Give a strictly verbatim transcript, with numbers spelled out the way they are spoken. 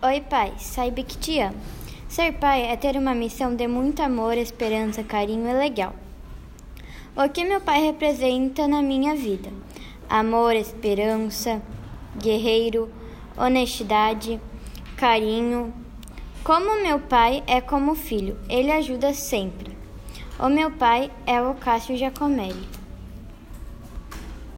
Oi, pai, saiba que te amo. Ser pai é ter uma missão de muito amor, esperança, carinho e legal. O que meu pai representa na minha vida? Amor, esperança, guerreiro, honestidade, carinho. Como meu pai é como filho, ele ajuda sempre. O meu pai é o Cássio Giacomelli.